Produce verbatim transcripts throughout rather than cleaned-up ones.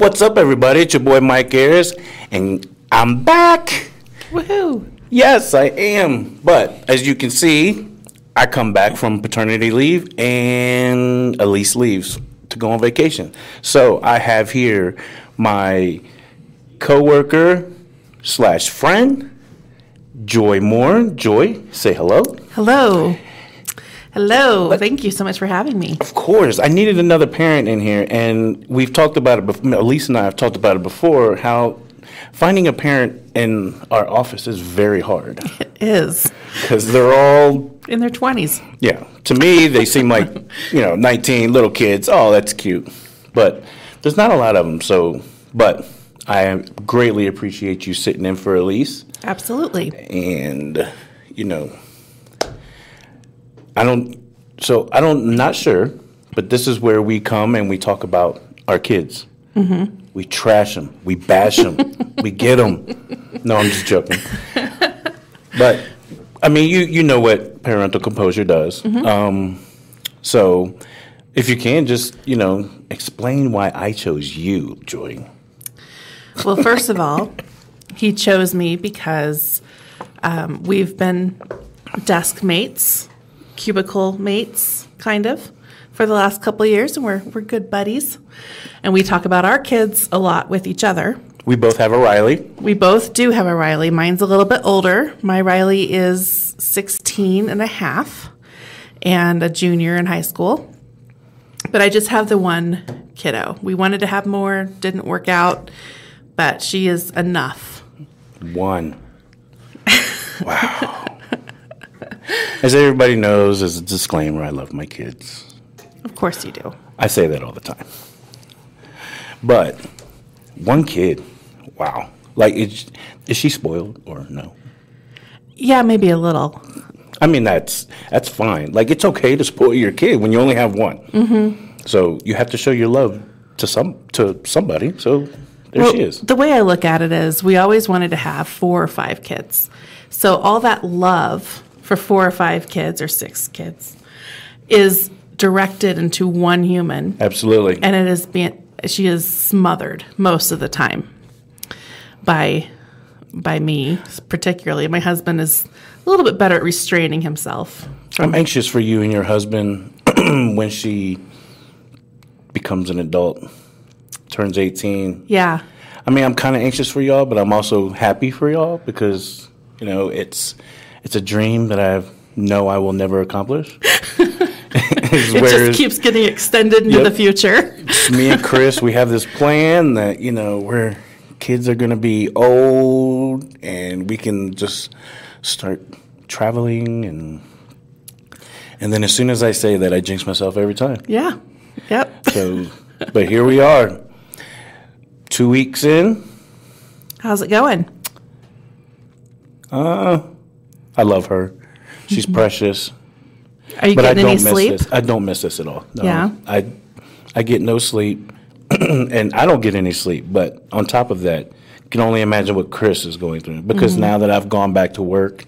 What's up, everybody? It's your boy, Mike Harris, and I'm back. Woohoo. Yes, I am. But as you can see, I come back from paternity leave, and Elise leaves to go on vacation. So I have here my coworker slash friend, Joy Moore. Joy, say hello. Hello. Hello. But thank you so much for having me. Of course. I needed another parent in here, and we've talked about it before. Elise and I have talked about it before, how finding a parent in our office is very hard. It is. Because they're all in their twenties. Yeah. To me, they seem like, you know, nineteen little kids. Oh, that's cute. But there's not a lot of them. So, but I greatly appreciate you sitting in for Elise. Absolutely. And, you know, I don't, so I don't, not sure, but this is where we come and we talk about our kids. Mm-hmm. We trash them. We bash them. We get them. No, I'm just joking. But, I mean, you, you know what parental composure does. Mm-hmm. Um, so, if you can, just, you know, explain why I chose you, Joy. Well, first of all, he chose me because um, we've been desk mates, cubicle mates, kind of, for the last couple of years, and we're we're good buddies, and we talk about our kids a lot with each other. We both have a Riley. We both do have a Riley. Mine's a little bit older. My Riley is sixteen and a half and a junior in high school, but I just have the one kiddo. We wanted to have more, didn't work out, but she is enough. One. Wow. As everybody knows, as a disclaimer, I love my kids. Of course you do. I say that all the time. But one kid, wow. Like, is, is she spoiled or no? Yeah, maybe a little. I mean, that's that's fine. Like, it's okay to spoil your kid when you only have one. Mm-hmm. So you have to show your love to some to somebody. So there well, she is. The way I look at it is we always wanted to have four or five kids. So all that love for four or five kids or six kids is directed into one human. Absolutely. And it is being, she is smothered most of the time by by me, particularly. My husband is a little bit better at restraining himself. I'm anxious for you and your husband when she becomes an adult, turns eighteen. Yeah. I mean, I'm kind of anxious for y'all, but I'm also happy for y'all because, you know, it's it's a dream that I know I will never accomplish. It just keeps getting extended into yep, the future. Me and Chris, we have this plan that, you know, we're kids are going to be old and we can just start traveling. And and then as soon as I say that, I jinx myself every time. Yeah. Yep. So, but here we are. Two weeks in. How's it going? Uh, I love her. She's precious. Are you but getting I don't any miss sleep? This. I don't miss this at all. No. Yeah. I I get no sleep, and I don't get any sleep. But on top of that, you can only imagine what Chris is going through. Because mm-hmm. now that I've gone back to work,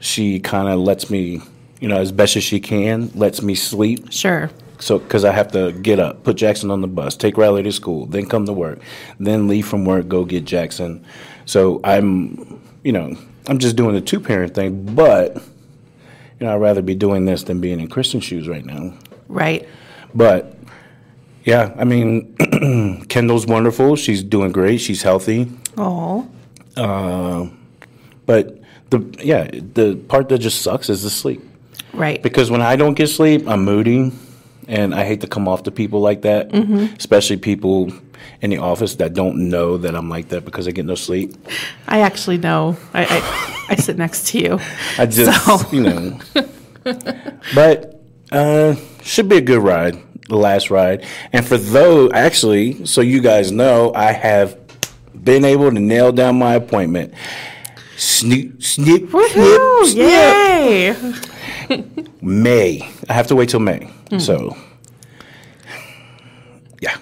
she kind of lets me, you know, as best as she can, lets me sleep. Sure. So, because I have to get up, put Jackson on the bus, take Riley to school, then come to work, then leave from work, go get Jackson. So I'm, you know, I'm just doing the two-parent thing, but you know, I'd rather be doing this than being in Christian shoes right now. Right. But, yeah, I mean, Kendall's wonderful. She's doing great. She's healthy. Aw. Uh, but, the yeah, the part that just sucks is the sleep. Right. Because when I don't get sleep, I'm moody, and I hate to come off to people like that, mm-hmm. especially people in the office that don't know that I'm like that because I get no sleep. I actually know. I, I I sit next to you. I just, so. you know. But uh, should be a good ride, the last ride. And for those, actually, so you guys know, I have been able to nail down my appointment. Snip, snip, Woohoo, snip, yay. snip. May. I have to wait till May. Mm. So, yeah.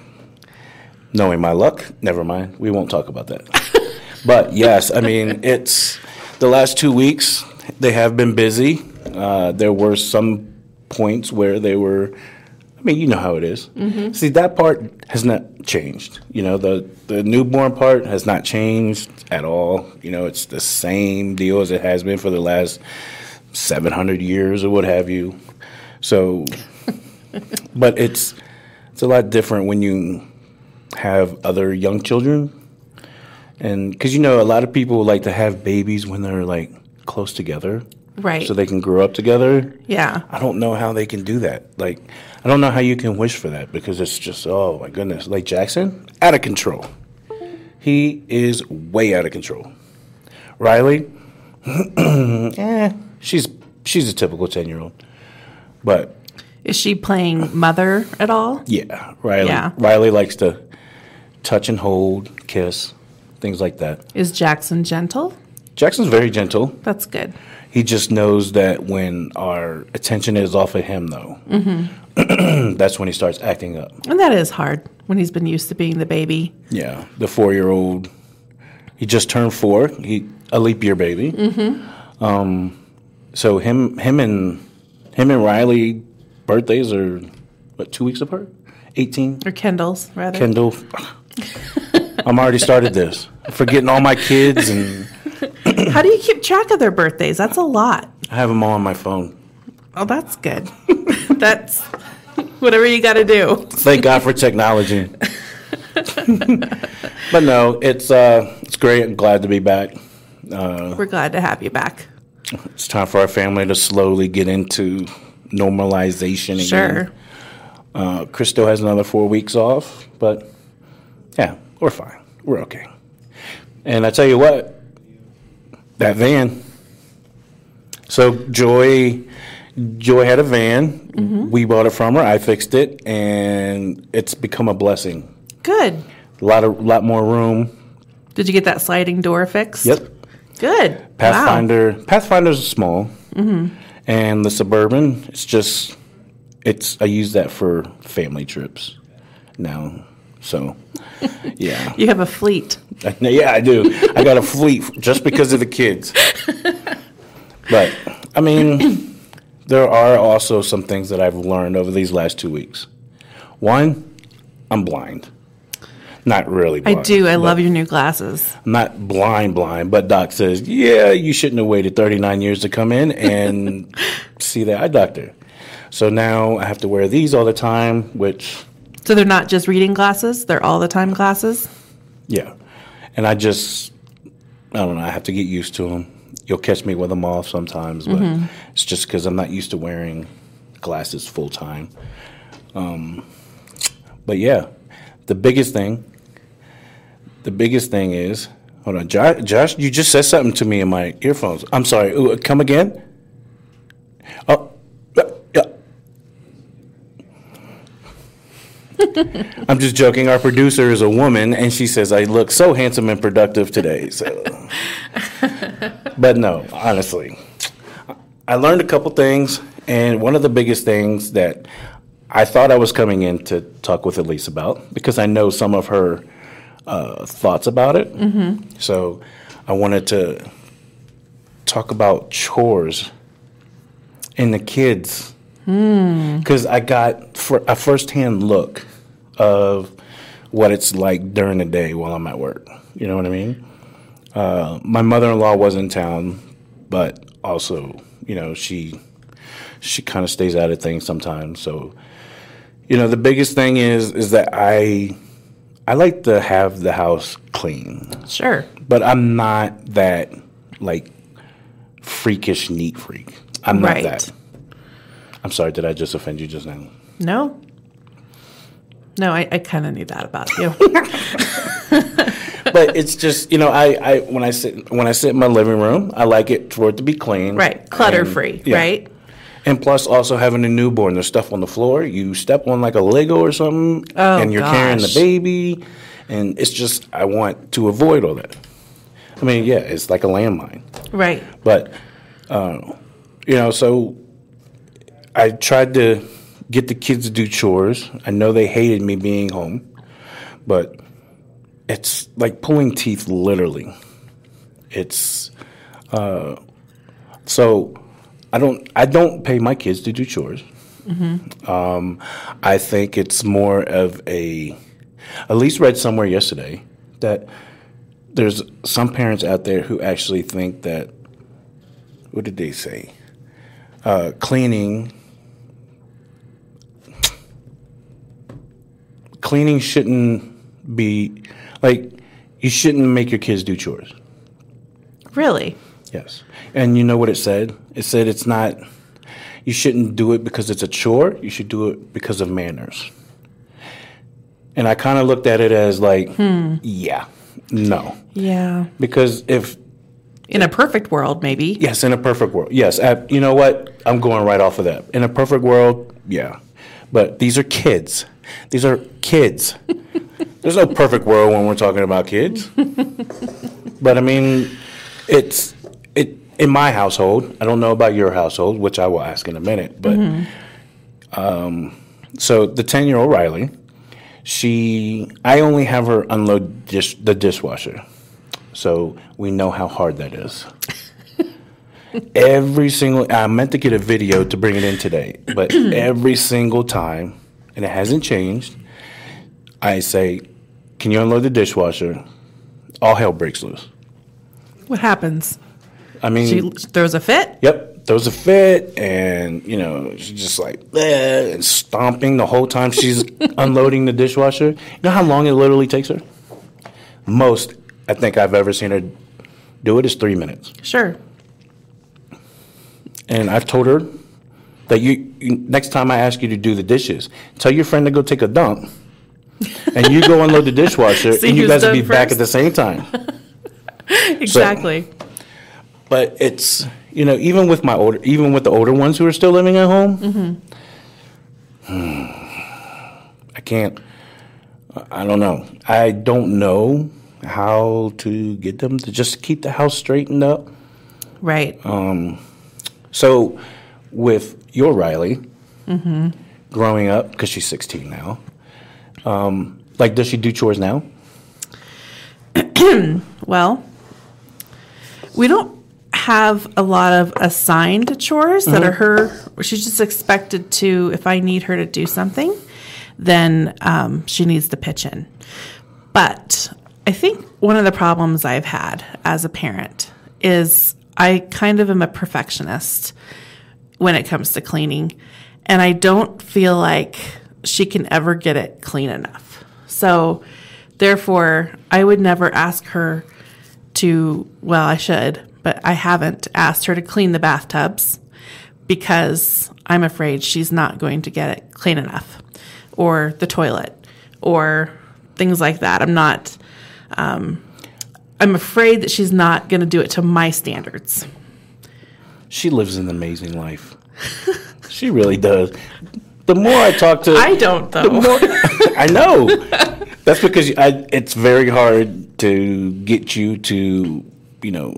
Knowing my luck, never mind. We won't talk about that. But, yes, I mean, it's... The last two weeks, they have been busy. Uh, there were some points where they were I mean, you know how it is. Mm-hmm. See, that part has not changed. You know, the, the newborn part has not changed at all. You know, it's the same deal as it has been for the last seven hundred years or what have you. So, but it's it's a lot different when you have other young children. And because, you know, a lot of people like to have babies when they're, like, close together. Right. So they can grow up together. Yeah. I don't know how they can do that. Like, I don't know how you can wish for that because it's just, oh, my goodness. Like, Jackson, out of control. He is way out of control. Riley, eh, she's she's a typical ten-year-old. But. Is she playing mother at all? Yeah. Riley, yeah. Riley likes to touch and hold, kiss. Things like that. Is Jackson gentle? Jackson's very gentle. That's good. He just knows that when our attention is off of him, though, mm-hmm. that's when he starts acting up. And that is hard when he's been used to being the baby. Yeah. The four-year-old, he just turned four, he a leap year baby. Mm-hmm. Um, so him him and him and Riley birthdays are, what, two weeks apart? eighteen? Or Kendall's, rather. Kendall. I'm already started this. I'm forgetting all my kids. And how do you keep track of their birthdays? That's a lot. I have them all on my phone. Oh, that's good. That's whatever you got to do. Thank God for technology. But no, it's uh, it's great. I'm glad to be back. Uh, We're glad to have you back. It's time for our family to slowly get into normalization again. Sure. Uh, Chris still has another four weeks off, but yeah. We're fine. We're okay. And I tell you what, that van. So Joy, Joy had a van. Mm-hmm. We bought it from her. I fixed it, and it's become a blessing. Good. A lot of lot more room. Did you get that sliding door fixed? Yep. Good. Pathfinder. Wow. Pathfinder's small, mm-hmm. and the Suburban. It's just, it's. I use that for family trips now. So, yeah. You have a fleet. Yeah, I do. I got a fleet just because of the kids. But, I mean, there are also some things that I've learned over these last two weeks. One, I'm blind. Not really blind. I do. I love your new glasses. I'm not blind, blind, but Doc says, yeah, you shouldn't have waited thirty-nine years to come in and see the eye doctor. So now I have to wear these all the time, which... So they're not just reading glasses, they're all-the-time glasses? Yeah. And I just, I don't know, I have to get used to them. You'll catch me with them off sometimes, but mm-hmm. it's just because I'm not used to wearing glasses full-time. Um, but, yeah, the biggest thing, the biggest thing is, hold on, Josh, Josh, you just said something to me in my earphones. I'm sorry, ooh, come again? Oh. I'm just joking. Our producer is a woman, and she says I look so handsome and productive today. So, but no, honestly, I learned a couple things, and one of the biggest things that I thought I was coming in to talk with Elise about, because I know some of her uh, thoughts about it. Mm-hmm. So I wanted to talk about chores and the kids. Because I got for a firsthand look of what it's like during the day while I'm at work. You know what I mean? Uh, my mother-in-law was in town, but also, you know, she she kind of stays out of things sometimes. So, you know, the biggest thing is is that I I like to have the house clean. Sure. But I'm not that, like, freakish neat freak. I'm not right. that. I'm sorry, did I just offend you just now? No. No, I, I kind of knew that about you. But it's just, you know, I, I when I sit when I sit in my living room, I like it for it to be clean. Right, clutter-free, yeah. Right? And plus also having a newborn, there's stuff on the floor. You step on like a Lego or something, oh, and you're gosh. carrying the baby. And it's just, I want to avoid all that. I mean, yeah, it's like a landmine. Right. But, uh, you know, so... I tried to get the kids to do chores. I know they hated me being home, but it's like pulling teeth, literally. It's uh, so I don't I don't pay my kids to do chores. Mm-hmm. Um, I think it's more of a, Elise read somewhere yesterday that there's some parents out there who actually think that, what did they say? Uh, cleaning, cleaning shouldn't be, like, you shouldn't make your kids do chores. Really? Yes. And you know what it said? It said it's not, you shouldn't do it because it's a chore. You should do it because of manners. And I kind of looked at it as like, hmm. yeah, no. Yeah. Because if... In a perfect world, maybe. Yes, in a perfect world. Yes. I, you know what? I'm going right off of that. In a perfect world, yeah. But these are kids. These are kids. There's no perfect world when we're talking about kids. But, I mean... It's it in my household. I don't know about your household, which I will ask in a minute. But mm-hmm. um, so the ten-year-old Riley, she I only have her unload dish, the dishwasher, so we know how hard that is. Every single I meant to get a video to bring it in today, but every single time, and it hasn't changed. I say, "Can you unload the dishwasher?" All hell breaks loose. What happens? I mean, she throws a fit. Yep, throws a fit, and you know she's just like bleh, and stomping the whole time she's unloading the dishwasher. You know how long it literally takes her? Most I think I've ever seen her do it is three minutes. Sure. And I've told her that you, you next time I ask you to do the dishes, tell your friend to go take a dump, and you go unload the dishwasher, and you guys will be first. Back at the same time. Exactly. So, but it's, you know, even with my older, even with the older ones who are still living at home, mm-hmm. I can't, I don't know. I don't know how to get them to just keep the house straightened up. Right. Um. So with your Riley mm-hmm. growing up, because she's sixteen now, um, like, does she do chores now? Well... We don't have a lot of assigned chores mm-hmm. that are her. She's just expected to, if I need her to do something, then um, she needs to pitch in. But I think one of the problems I've had as a parent is I kind of am a perfectionist when it comes to cleaning. And I don't feel like she can ever get it clean enough. So therefore, I would never ask her to, well, I should, but I haven't asked her to clean the bathtubs because I'm afraid she's not going to get it clean enough, or the toilet, or things like that. I'm not, um, I'm afraid that she's not going to do it to my standards. She lives an amazing life. She really does. The more I talk to... I don't, though. The more, I know. That's because I, it's very hard to get you to, you know,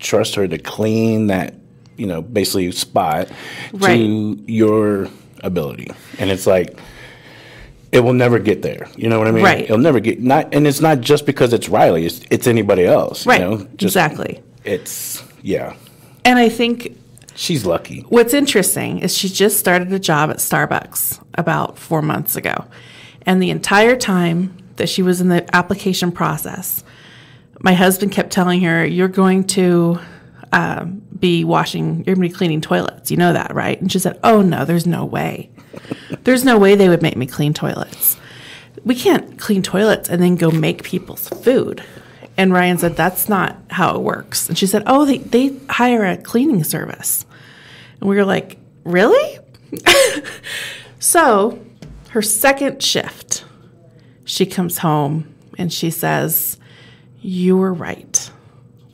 trust her to clean that, you know, basically spot right. to your ability. And it's like, it will never get there. You know what I mean? Right. It'll never get... not, and it's not just because it's Riley. It's, it's anybody else. Right. You know? Just, exactly. It's... Yeah. And I think... She's lucky. What's interesting is she just started a job at Starbucks about four months ago. And the entire time that she was in the application process, my husband kept telling her, you're going to um, be washing, you're going to be cleaning toilets. You know that, right? And she said, oh, no, there's no way. There's no way they would make me clean toilets. We can't clean toilets and then go make people's food. And Ryan said, that's not how it works. And she said, oh, they, they hire a cleaning service. And we were like, really? So her second shift, she comes home and she says, you were right,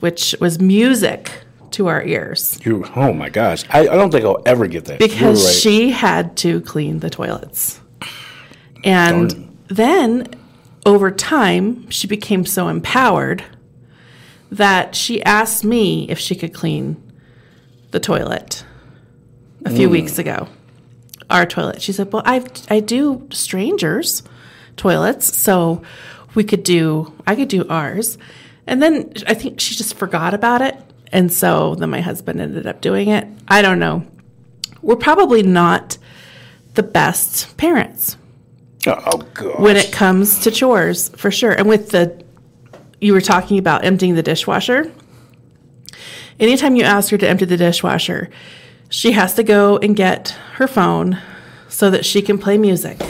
which was music to our ears. You, oh, my gosh. I, I don't think I'll ever get that. Because right. she had to clean the toilets. And Darn. Then over time, she became so empowered that she asked me if she could clean the toilet. A few mm. weeks ago, our toilet. She said, well, I I do strangers' toilets, so we could do, I could do ours. And then I think she just forgot about it, and so then my husband ended up doing it. I don't know. We're probably not the best parents. Oh, gosh. When it comes to chores, for sure. And with the, you were talking about emptying the dishwasher. Anytime you ask her to empty the dishwasher, she has to go and get her phone so that she can play music.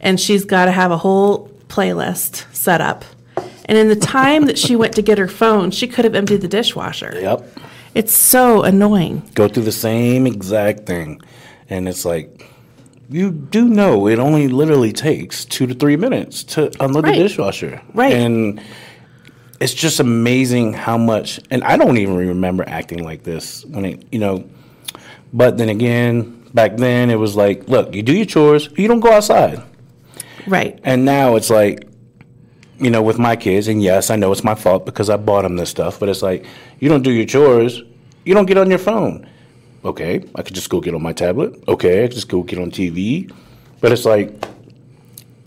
And she's got to have a whole playlist set up. And in the time that she went to get her phone, she could have emptied the dishwasher. Yep. It's so annoying. Go through the same exact thing. And it's like, you do know it only literally takes two to three minutes to unload right. the dishwasher. Right. And it's just amazing how much, and I don't even remember acting like this when it, you know, but then again, back then it was like, look, you do your chores, you don't go outside. Right. And now it's like, you know, with my kids, and yes, I know it's my fault because I bought them this stuff, but it's like, you don't do your chores, you don't get on your phone. Okay, I could just go get on my tablet. Okay, I could just go get on T V. But it's like,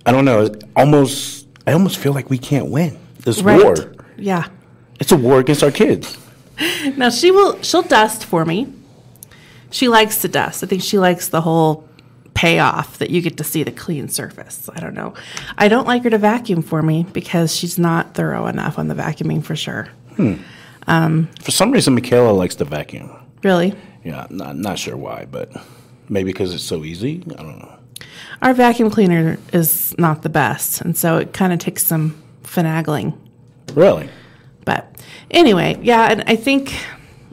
I don't know, almost, I almost feel like we can't win this right. war. Yeah. It's a war against our kids. Now, she will, she'll dust for me. She likes to dust. I think she likes the whole payoff that you get to see the clean surface. I don't know. I don't like her to vacuum for me because she's not thorough enough on the vacuuming for sure. Hmm. Um, for some reason, Michaela likes to vacuum. Really? Yeah, I'm not, not sure why, but maybe because it's so easy. I don't know. Our vacuum cleaner is not the best, and so it kind of takes some finagling. Really? But anyway, yeah, and I think,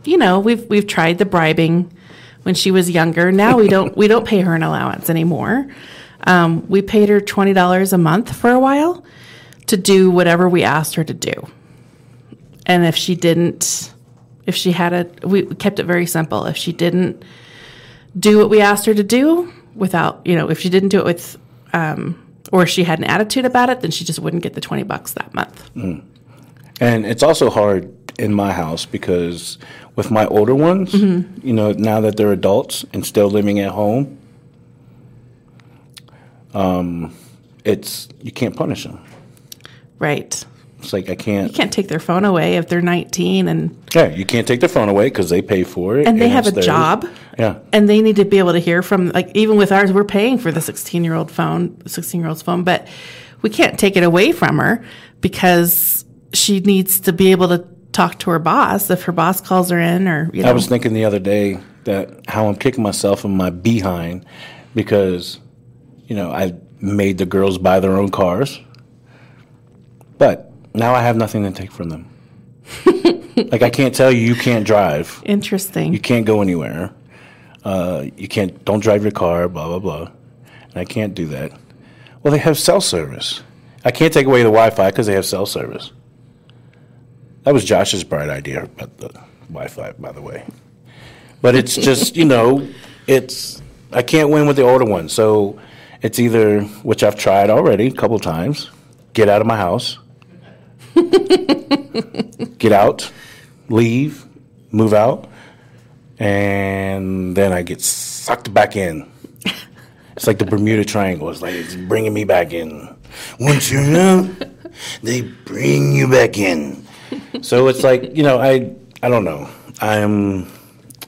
you know, we've we've tried the bribing when she was younger. Now we don't we don't pay her an allowance anymore. Um, we paid her twenty dollars a month for a while to do whatever we asked her to do. And if she didn't, if she had a, we kept it very simple. If she didn't do what we asked her to do without, you know, if she didn't do it with, um, or if she had an attitude about it, then she just wouldn't get the twenty bucks that month. Mm. And it's also hard in my house because with my older ones, mm-hmm. you know, now that they're adults and still living at home, um, it's, you can't punish them. Right. It's like I can't. You can't take their phone away if they're nineteen and. Yeah, you can't take their phone away because they pay for it. And they and have a theirs. job. Yeah. And they need to be able to hear from, like, even with ours, we're paying for the sixteen-year-old phone, sixteen-year-old's phone, but we can't take it away from her because she needs to be able to talk to her boss if her boss calls her in or. You know. I was thinking the other day that how I'm kicking myself in my behind because, you know, I made the girls buy their own cars, but. Now I have nothing to take from them. Like, I can't tell you, you can't drive. Interesting. You can't go anywhere. Uh, you can't, don't drive your car, blah, blah, blah. And I can't do that. Well, they have cell service. I can't take away the Wi-Fi because they have cell service. That was Josh's bright idea about the Wi-Fi, by the way. But it's just, you know, it's, I can't win with the older one. So it's either, which I've tried already a couple times, get out of my house. Get out, leave, move out, and then I get sucked back in. It's like the Bermuda Triangle. It's like it's bringing me back in. Once you're out, they bring you back in. So it's like, you know, I I don't know. I'm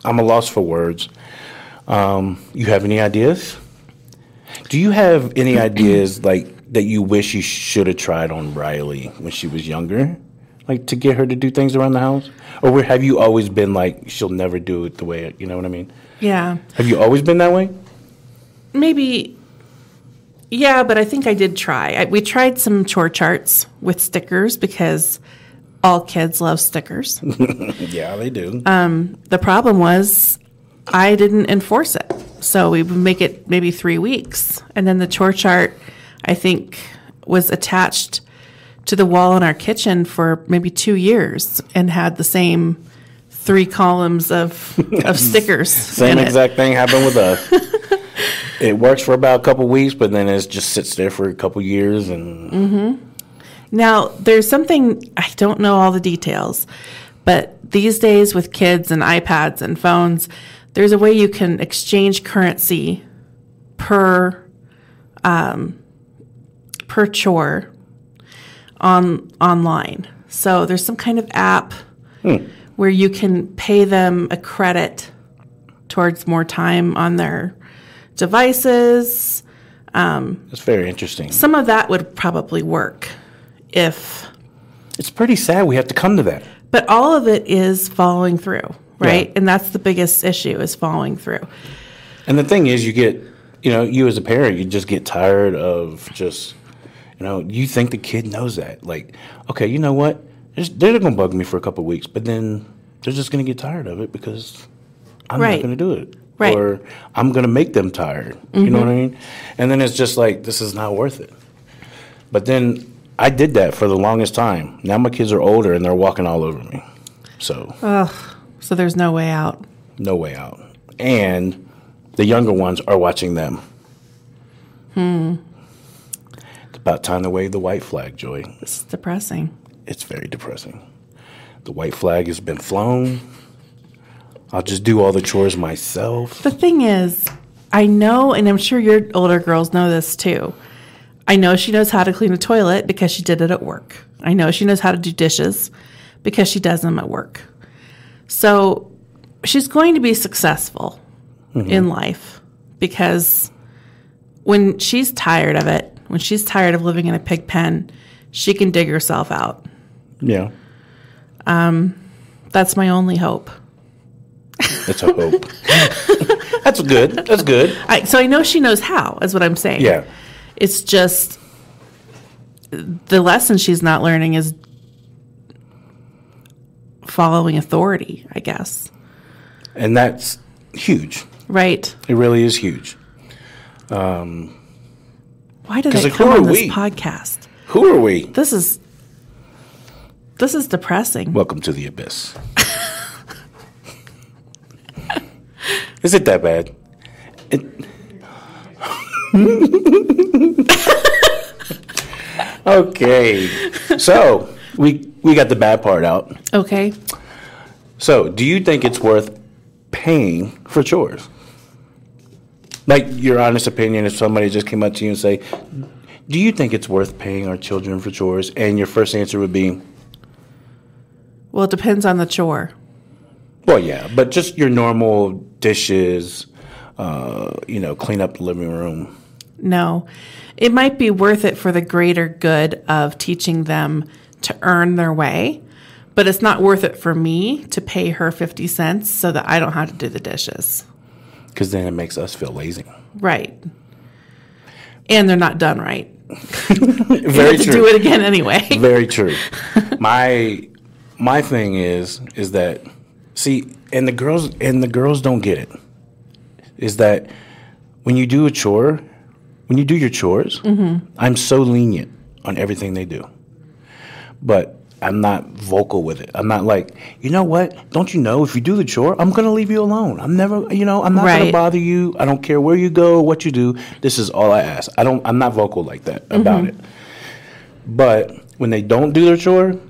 I'm a loss for words. Um, you have any ideas? Do you have any ideas like? That you wish you should have tried on Riley when she was younger? Like, to get her to do things around the house? Or have you always been like, she'll never do it the way, it, you know what I mean? Yeah. Have you always been that way? Maybe, yeah, but I think I did try. I, we tried some chore charts with stickers because all kids love stickers. Yeah, they do. Um, the problem was I didn't enforce it. So we would make it maybe three weeks. And then the chore chart, I think, was attached to the wall in our kitchen for maybe two years and had the same three columns of of stickers. Same in exact it. Thing happened with us. It works for about a couple weeks, but then it just sits there for a couple years. And mm-hmm. Now, there's something, I don't know all the details, but these days with kids and iPads and phones, there's a way you can exchange currency per... Um, per chore on online. So there's some kind of app hmm. where you can pay them a credit towards more time on their devices. Um, That's very interesting. Some of that would probably work if... It's pretty sad we have to come to that. But all of it is following through, right? Yeah. And that's the biggest issue, is following through. And the thing is, you get, you know, you as a parent, you just get tired of just, you know, you think the kid knows that. Like, okay, you know what? They're going to bug me for a couple of weeks, but then they're just going to get tired of it because I'm right. not going to do it. Right. Or I'm going to make them tired. Mm-hmm. You know what I mean? And then it's just like, this is not worth it. But then... I did that for the longest time. Now my kids are older and they're walking all over me. So Ugh, so there's no way out. No way out. And the younger ones are watching them. Hmm. It's about time to wave the white flag, Joy. It's depressing. It's very depressing. The white flag has been flown. I'll just do all the chores myself. The thing is, I know, and I'm sure your older girls know this too, I know she knows how to clean a toilet because she did it at work. I know she knows how to do dishes because she does them at work. So she's going to be successful mm-hmm. in life, because when she's tired of it, when she's tired of living in a pig pen, she can dig herself out. Yeah. Um, that's my only hope. That's a hope. That's good. That's good. I, so I know she knows how, is what I'm saying. Yeah. It's just the lesson she's not learning is following authority, I guess. And that's huge. Right. It really is huge. Um, Why did I like, come on this we? podcast? Who are we? This is this is depressing. Welcome to the abyss. Is it that bad? It... Okay, so we we got the bad part out. Okay. So, do you think it's worth paying for chores? Like, your honest opinion, if somebody just came up to you and say, do you think it's worth paying our children for chores? And your first answer would be? Well, it depends on the chore. Well, yeah, but just your normal dishes, uh, you know, clean up the living room. No. It might be worth it for the greater good of teaching them to earn their way, but it's not worth it for me to pay her fifty cents so that I don't have to do the dishes. Because then it makes us feel lazy. Right. And they're not done right. Very true. Do it again anyway. Very true. My my thing is is that, see, and the girls and the girls don't get it, is that when you do a chore, When you do your chores, mm-hmm. I'm so lenient on everything they do. But I'm not vocal with it. I'm not like, you know what? Don't you know if you do the chore, I'm going to leave you alone. I'm never, you know, I'm not right. going to bother you. I don't care where you go, what you do. This is all I ask. I don't, I'm not vocal like that about mm-hmm. it. But when they don't do their chore,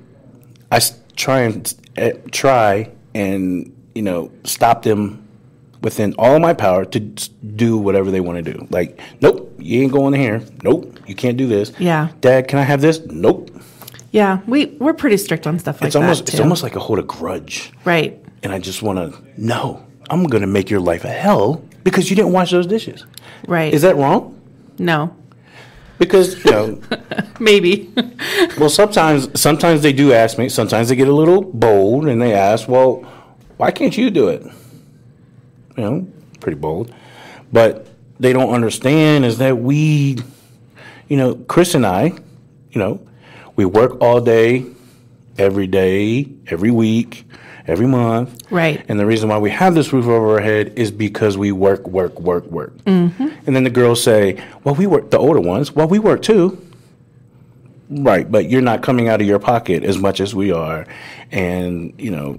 I try and, uh, try and, you know, stop them within all my power to do whatever they want to do. Like, nope, you ain't going in here. Nope, you can't do this. Yeah. Dad, can I have this? Nope. Yeah, we, we're pretty strict on stuff like it's almost, that, too. It's almost like I hold a grudge. Right. And I just want to, no, I'm going to make your life a hell because you didn't wash those dishes. Right. Is that wrong? No. Because, you know. Maybe. Well, sometimes sometimes they do ask me. Sometimes they get a little bold and they ask, well, why can't you do it? You know, pretty bold. But they don't understand is that we, you know, Chris and I, you know, we work all day, every day, every week, every month. Right. And the reason why we have this roof over our head is because we work, work, work, work. Mm-hmm. And then the girls say, well, we work, the older ones, well, we work too. Right, but you're not coming out of your pocket as much as we are. And, you know,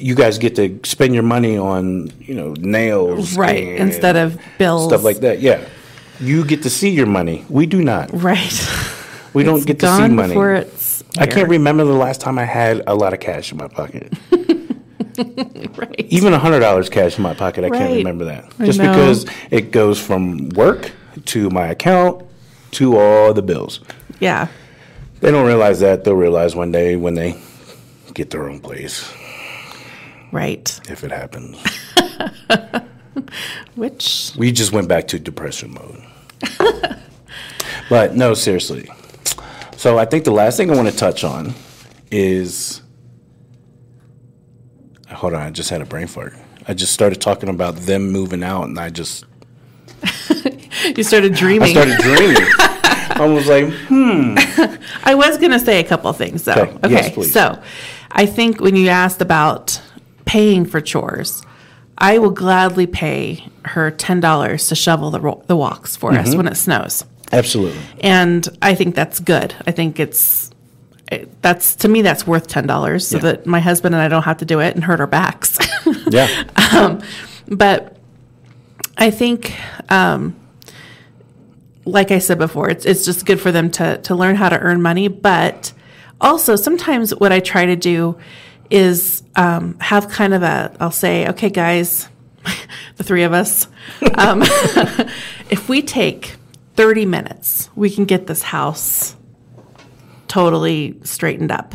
you guys get to spend your money on, you know, nails. Right, instead of bills. Stuff like that, yeah. You get to see your money. We do not. Right. We don't get to see money. Before it's here. I can't remember the last time I had a lot of cash in my pocket. Right. Even one hundred dollars cash in my pocket, I right. can't remember that. Just because it goes from work to my account to all the bills. Yeah. They don't realize that. They'll realize one day when they get their own place. Right. If it happens. Which? We just went back to depression mode. But no, seriously. So I think the last thing I want to touch on is, hold on, I just had a brain fart. I just started talking about them moving out, and I just... You started dreaming. I started dreaming. I was like, hmm. I was going to say a couple things, though. Okay, okay. Yes, please. So I think when you asked about paying for chores, I will gladly pay her ten dollars to shovel the, ro- the walks for mm-hmm. us when it snows. Absolutely. And I think that's good. I think it's, it, that's, to me, that's worth ten dollars so yeah. that my husband and I don't have to do it and hurt our backs. Yeah. Um, but I think, um, like I said before, it's it's just good for them to, to learn how to earn money. But also sometimes what I try to do is um, have kind of a, I'll say, okay, guys, the three of us, um, if we take thirty minutes, we can get this house totally straightened up.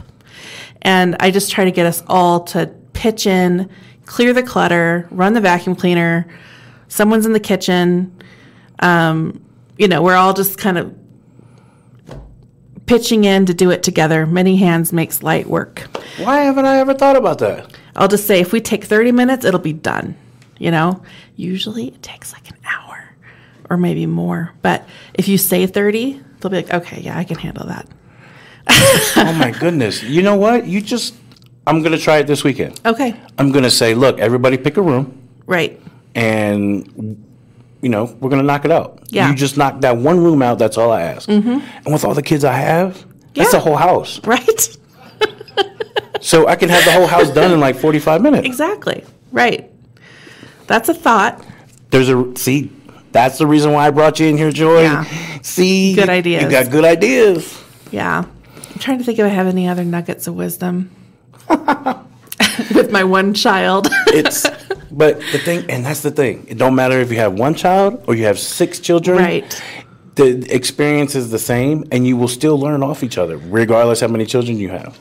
And I just try to get us all to pitch in, clear the clutter, run the vacuum cleaner, someone's in the kitchen, um, you know, we're all just kind of pitching in to do it together. Many hands makes light work. Why haven't I ever thought about that? I'll just say if we take thirty minutes, it'll be done. You know, usually it takes like an hour or maybe more. But if you say thirty, they'll be like, okay, yeah, I can handle that. Oh, my goodness. You know what? You just, I'm going to try it this weekend. Okay. I'm going to say, look, everybody pick a room. Right. And you know, we're going to knock it out. Yeah. You just knock that one room out. That's all I ask. Mm-hmm. And with all the kids I have, yeah. that's the whole house. Right. So I can have the whole house done in like forty-five minutes. Exactly. Right. That's a thought. There's a, see, that's the reason why I brought you in here, Joy. Yeah. See. Good ideas. You got good ideas. Yeah. I'm trying to think if I have any other nuggets of wisdom with my one child. It's. But the thing, and that's the thing, it don't matter if you have one child or you have six children. Right. The experience is the same, and you will still learn off each other, regardless how many children you have.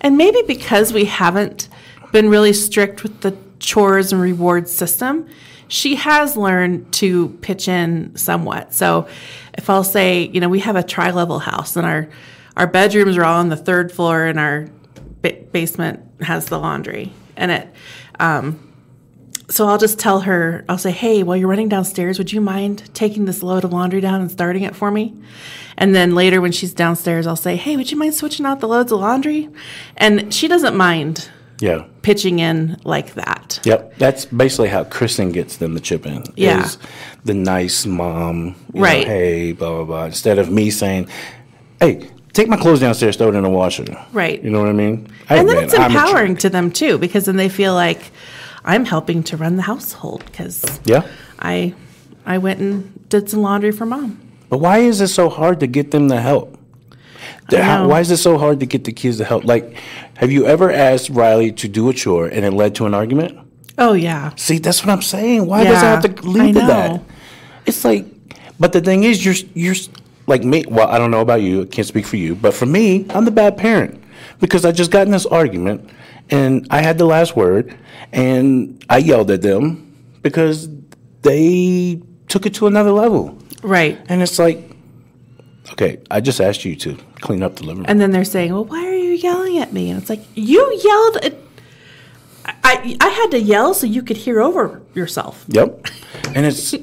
And maybe because we haven't been really strict with the chores and reward system, she has learned to pitch in somewhat. So if I'll say, you know, we have a tri-level house, and our, our bedrooms are all on the third floor, and our ba- basement has the laundry in it. Um So I'll just tell her, I'll say, hey, while you're running downstairs, would you mind taking this load of laundry down and starting it for me? And then later when she's downstairs, I'll say, hey, would you mind switching out the loads of laundry? And she doesn't mind yeah. pitching in like that. Yep. That's basically how Kristen gets them to chip in. Yeah. Is the nice mom, you right. know, hey, blah, blah, blah. Instead of me saying, hey, take my clothes downstairs, throw it in the washer. Right. You know what I mean? I and then it's empowering to them, too, because then they feel like, I'm helping to run the household because yeah. I I went and did some laundry for Mom. But why is it so hard to get them to help? How, why is it so hard to get the kids to help? Like, have you ever asked Riley to do a chore and it led to an argument? Oh, yeah. See, that's what I'm saying. Why yeah. does it have to lead to that? It's like, but the thing is, you're you're like me. Well, I don't know about you. I can't speak for you. But for me, I'm the bad parent because I just got in this argument. And I had the last word, and I yelled at them because they took it to another level. Right. And it's like, okay, I just asked you to clean up the living room. And then they're saying, well, why are you yelling at me? And it's like, you yelled at I I had to yell so you could hear over yourself. Yep. And it's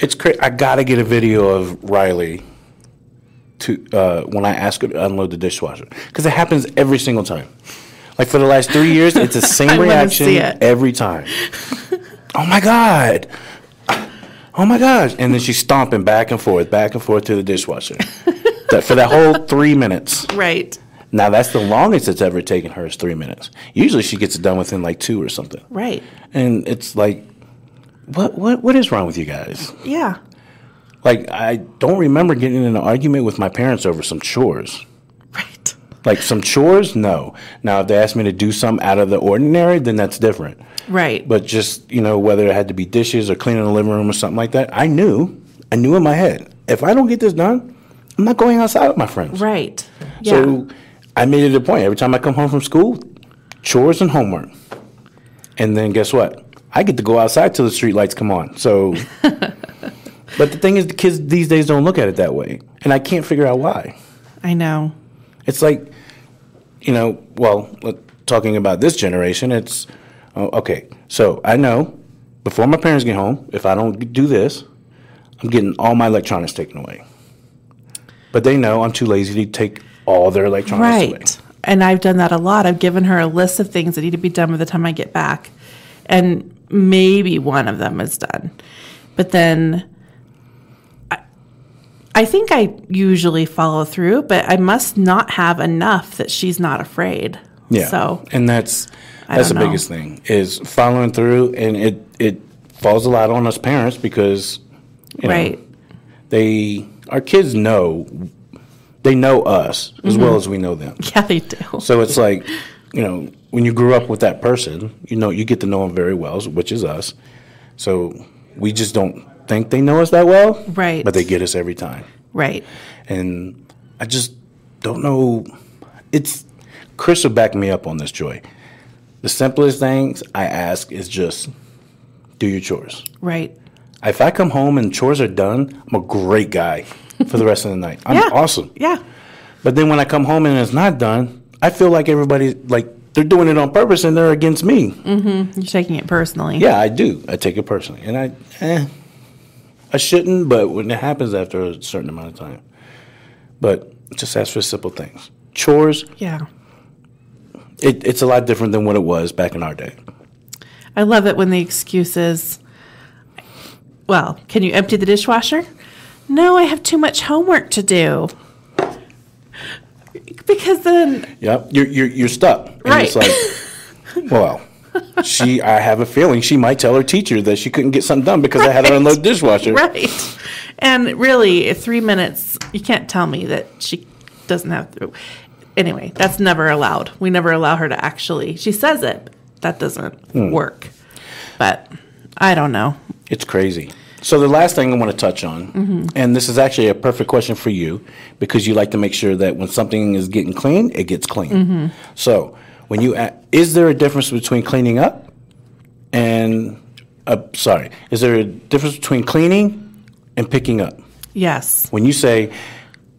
it's crazy. I got to get a video of Riley to uh, when I ask her to unload the dishwasher because it happens every single time. Like, for the last three years, it's the same reaction every time. Oh, my God. Oh, my gosh. And then she's stomping back and forth, back and forth to the dishwasher that, for that whole three minutes. Right. Now, that's the longest it's ever taken her is three minutes. Usually, she gets it done within, like, two or something. Right. And it's like, what what what is wrong with you guys? Yeah. Like, I don't remember getting in an argument with my parents over some chores. Right. Like some chores, no. Now, if they asked me to do something out of the ordinary, then that's different. Right. But just, you know, whether it had to be dishes or cleaning the living room or something like that, I knew. I knew in my head, if I don't get this done, I'm not going outside with my friends. Right. Yeah. So I made it a point. Every time I come home from school, chores and homework. And then guess what? I get to go outside till the street lights come on. So, but the thing is, the kids these days don't look at it that way, and I can't figure out why. I know. It's like, you know, well, talking about this generation, it's uh, okay. So I know before my parents get home, if I don't do this, I'm getting all my electronics taken away. But they know I'm too lazy to take all their electronics away. Right. And I've done that a lot. I've given her a list of things that need to be done by the time I get back. And maybe one of them is done. But then I, I think I usually follow through, but I must not have enough that she's not afraid. Yeah. So, and that's that's the know. biggest thing is following through. And it, it falls a lot on us parents because, you know, right. they... Our kids know, they know us as mm-hmm. well as we know them. Yeah, they do. So it's like, you know, when you grew up with that person, you know, you get to know them very well, which is us. So we just don't think they know us that well. Right. But they get us every time. Right. And I just don't know. It's, Chris will back me up on this, Joy. The simplest things I ask is just do your chores. Right. If I come home and chores are done, I'm a great guy for the rest of the night. I'm yeah, awesome. Yeah. But then when I come home and it's not done, I feel like everybody's like they're doing it on purpose and they're against me. Mm-hmm. You're taking it personally. Yeah, I do. I take it personally. And I eh, I shouldn't, but when it happens after a certain amount of time. But just ask for simple things. Chores. Yeah. It, it's a lot different than what it was back in our day. I love it when the excuse is, well, can you empty the dishwasher? No, I have too much homework to do. Because then... Yep, you're you're, you're stuck. Right. And it's like, well, she, I have a feeling she might tell her teacher that she couldn't get something done because right. I had her unload the dishwasher. Right. And really, three minutes, you can't tell me that she doesn't have... Anyway, that's never allowed. We never allow her to actually... She says it, but that doesn't hmm. work. But I don't know. It's crazy. So the last thing I want to touch on, mm-hmm. and this is actually a perfect question for you because you like to make sure that when something is getting clean, it gets clean. Mm-hmm. So when you is there a difference between cleaning up and uh, sorry, is there a difference between cleaning and picking up? Yes. When you say,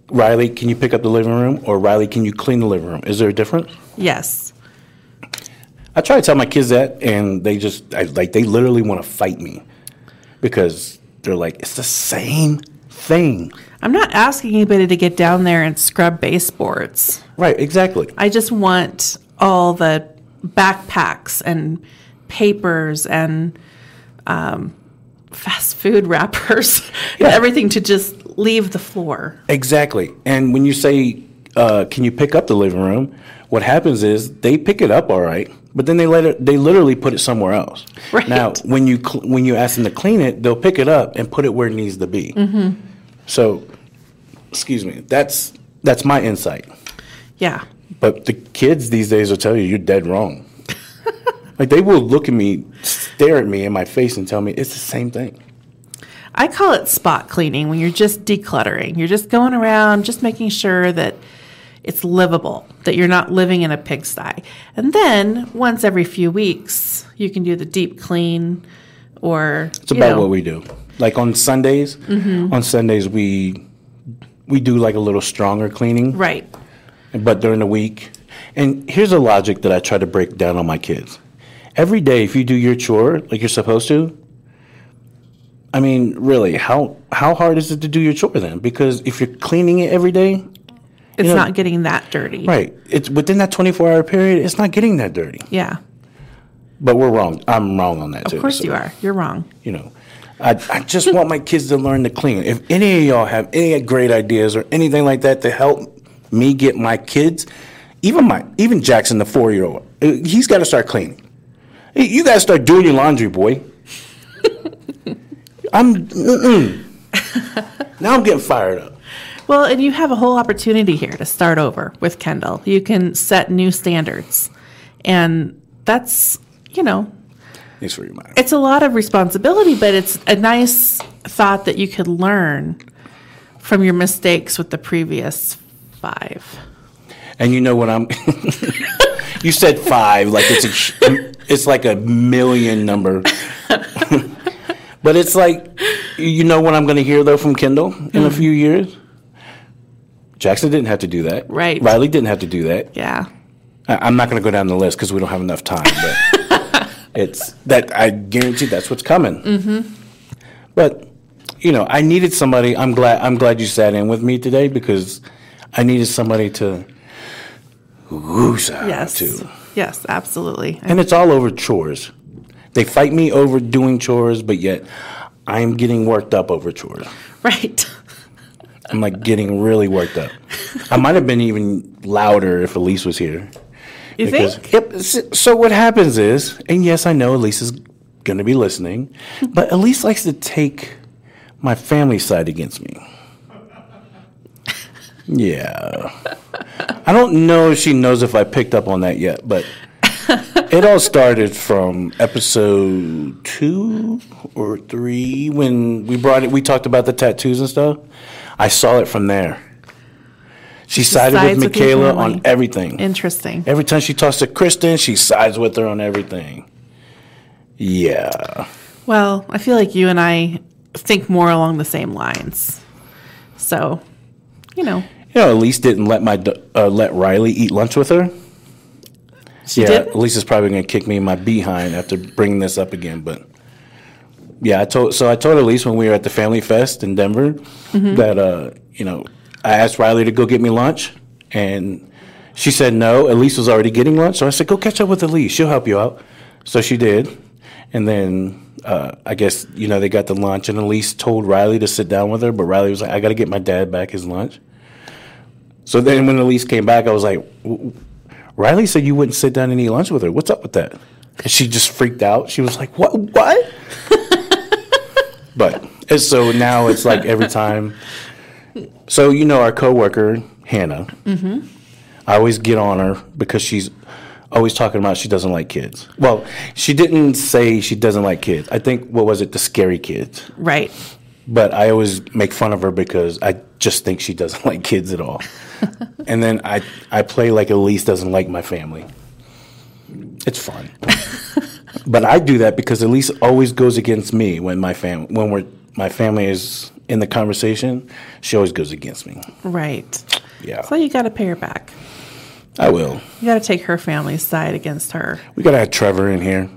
Riley, can you pick up the living room, or Riley, can you clean the living room? Is there a difference? Yes. I try to tell my kids that, and they just I, like they literally want to fight me. Because they're like, it's the same thing. I'm not asking anybody to get down there and scrub baseboards. Right, exactly. I just want all the backpacks and papers and um, fast food wrappers yeah. and everything to just leave the floor. Exactly. And when you say, uh, can you pick up the living room, what happens is they pick it up all right. But then they let it, they literally put it somewhere else. Right. Now, when you cl- when you ask them to clean it, they'll pick it up and put it where it needs to be. Mm-hmm. So, excuse me, that's that's my insight. Yeah. But the kids these days will tell you you're dead wrong. Like they will look at me, stare at me in my face, and tell me it's the same thing. I call it spot cleaning when you're just decluttering. You're just going around, just making sure that it's livable, that you're not living in a pigsty. And then once every few weeks, you can do the deep clean or, it's about you know. what we do. Like on Sundays, mm-hmm. on Sundays we we do like a little stronger cleaning. Right. But during the week. And here's a logic that I try to break down on my kids. Every day if you do your chore like you're supposed to, I mean, really, how how hard is it to do your chore then? Because if you're cleaning it every day, it's you know, not getting that dirty. Right. It's within that twenty-four hour period, it's not getting that dirty. Yeah. But we're wrong. I'm wrong on that, of too. Of course so, you are. You're wrong. You know, I, I just want my kids to learn to clean. If any of y'all have any great ideas or anything like that to help me get my kids, even my even Jackson, the four-year-old, he's got to start cleaning. You got to start doing your laundry, boy. I'm, mm-mm. Now I'm getting fired up. Well, and you have a whole opportunity here to start over with Kendall. You can set new standards. And that's, you know, thanks for reminding me. It's a lot of responsibility, but it's a nice thought that you could learn from your mistakes with the previous five. And you know what I'm – you said five like it's a, it's like a million number – But it's like, you know what I'm going to hear, though, from Kendall in mm. a few years? Jackson didn't have to do that. Right. Riley didn't have to do that. Yeah. I, I'm not going to go down the list because we don't have enough time. But it's that I guarantee that's what's coming. Mm-hmm. But, you know, I needed somebody. I'm glad I'm glad you sat in with me today because I needed somebody to whoosh out yes. to. Yes, absolutely. And it's all over chores. They fight me over doing chores, but yet I'm getting worked up over chores. Right. I'm, like, getting really worked up. I might have been even louder if Elise was here. You because, think? Yep. So what happens is, and yes, I know Elise is going to be listening, but Elise likes to take my family side against me. Yeah. I don't know if she knows if I picked up on that yet, but it all started from episode two or three when we brought it. We talked about the tattoos and stuff. I saw it from there. She, she sided with Michaela with on everything. Interesting. Every time she talks to Kristen, she sides with her on everything. Yeah. Well, I feel like you and I think more along the same lines. So, you know. You know, Elise didn't let my uh, let Riley eat lunch with her. She yeah, didn't? Elise is probably going to kick me in my behind after bringing this up again, but... Yeah, I told so I told Elise when we were at the Family Fest in Denver mm-hmm. that, uh, you know, I asked Riley to go get me lunch, and she said no. Elise was already getting lunch, so I said, go catch up with Elise. She'll help you out. So she did, and then uh, I guess, you know, they got the lunch, and Elise told Riley to sit down with her, but Riley was like, I got to get my dad back his lunch. So then when Elise came back, I was like, Riley said you wouldn't sit down and eat lunch with her. What's up with that? And she just freaked out. She was like, what? What? But and so now it's like every time. So, you know, our coworker, Hannah, mm-hmm. I always get on her because she's always talking about she doesn't like kids. Well, she didn't say she doesn't like kids. I think, what was it, the scary kids. Right. But I always make fun of her because I just think she doesn't like kids at all. And then I, I play like Elise doesn't like my family. It's fun. But I do that because Elise always goes against me when my fam when we're my family is in the conversation. She always goes against me. Right. Yeah. So you got to pay her back. I will. You got to take her family's side against her. We got to have Trevor in here.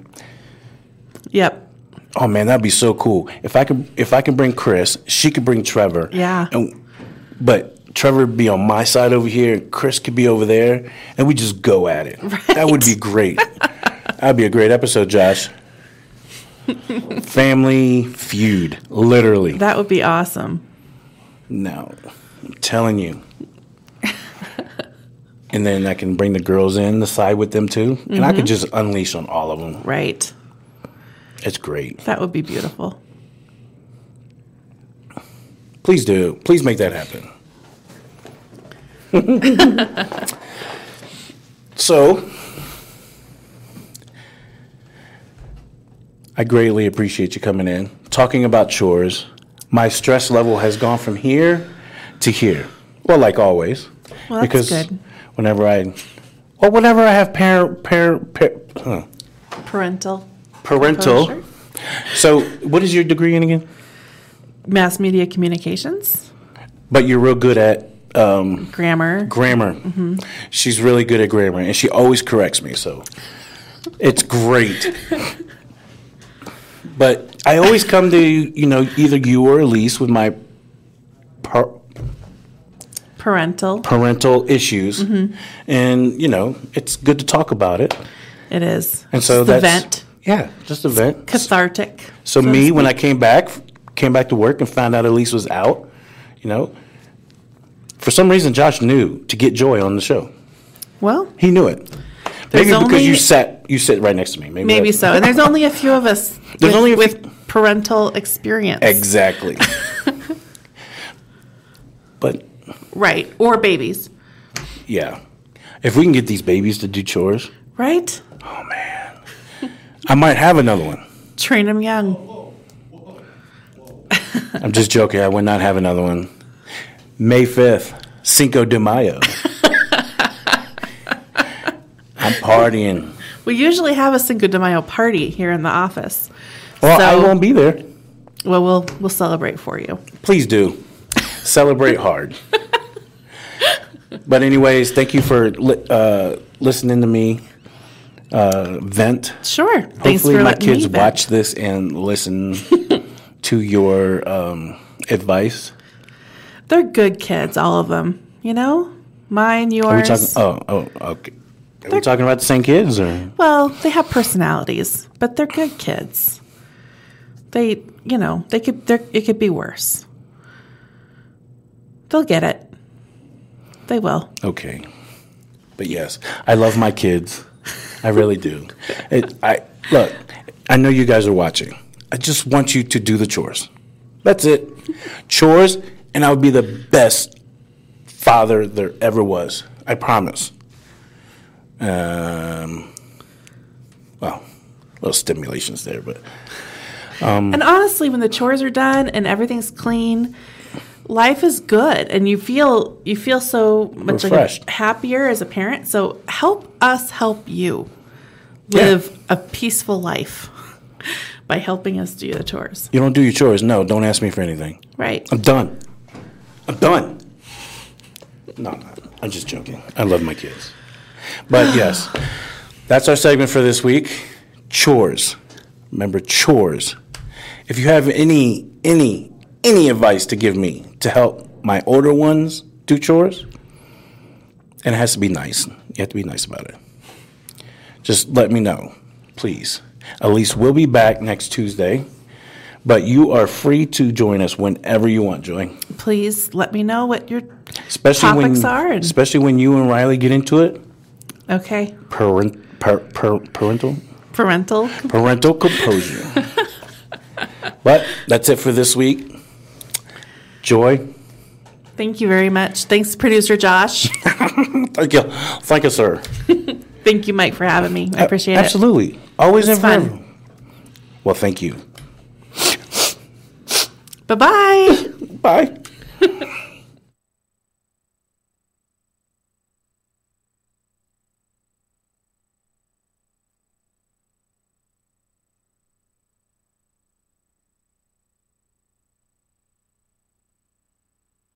Yep. Oh man, that'd be so cool. If I could, if I can bring Chris, she could bring Trevor. Yeah. And, but Trevor would be on my side over here. Chris could be over there, and we just go at it. Right. That would be great. That'd be a great episode, Josh. Family feud, literally. That would be awesome. No, I'm telling you. And then I can bring the girls in, the side with them too, mm-hmm. and I could just unleash on all of them. Right. It's great. That would be beautiful. Please do. Please make that happen. So... I greatly appreciate you coming in, talking about chores. My stress level has gone from here to here. Well, like always. Well, that's because good. Whenever I, well, whenever I have parent, parent, parent huh. parental, parental. Sure. So, what is your degree in again? Mass media communications. But you're real good at um, grammar. Grammar. Mm-hmm. She's really good at grammar, and she always corrects me. So, it's great. But I always come to, you know, either you or Elise with my par- parental parental issues. Mm-hmm. And, you know, it's good to talk about it. It is. And so just that's... vent. Yeah, just a vent. It's cathartic. So, so me, when I came back, came back to work and found out Elise was out, you know, for some reason Josh knew to get Joy on the show. Well. He knew it. There's maybe only, because you sat you sit right next to me. Maybe, maybe so. And there's only a few of us with, only with parental experience. Exactly. But right. Or babies. Yeah. If we can get these babies to do chores. Right? Oh, man. I might have another one. Train them young. Whoa, whoa, whoa, whoa. I'm just joking. I would not have another one. May fifth, Cinco de Mayo. I'm partying. We usually have a Cinco de Mayo party here in the office. Well, so I won't be there. Well, we'll we'll celebrate for you. Please do. Celebrate hard. But anyways, thank you for li- uh, listening to me uh, vent. Sure. Hopefully my kids watch this and listen to your um, advice. They're good kids, all of them. You know, mine, yours. Are we talking, oh, oh, okay. Are we talking about the same kids, or? Well, they have personalities, but they're good kids. They, you know, they could. It could be worse. They'll get it. They will. Okay, but yes, I love my kids. I really do. It, I look. I know you guys are watching. I just want you to do the chores. That's it. Chores, and I would be the best father there ever was. I promise. Um. Well, little stimulations there, but. Um, and honestly, when the chores are done and everything's clean, life is good, and you feel you feel so much refreshed. Like happier as a parent. So help us help you live yeah. a peaceful life by helping us do the chores. You don't do your chores. No, don't ask me for anything. Right. I'm done. I'm done. No, no, I'm just joking. I love my kids. But yes, that's our segment for this week. Chores. Remember, chores. If you have any, any, any advice to give me to help my older ones do chores, and it has to be nice. You have to be nice about it. Just let me know, please. Elise will be back next Tuesday, but you are free to join us whenever you want, Joy. Please let me know what your especially topics when, are. And especially when you and Riley get into it. Okay. Parent, per, per, parental? Parental. Parental composure. But that's it for this week. Joy. Thank you very much. Thanks, producer Josh. Thank you. Thank you, sir. Thank you, Mike, for having me. I appreciate uh, absolutely. it. Absolutely. Always and forever. Well, thank you. Bye-bye. Bye.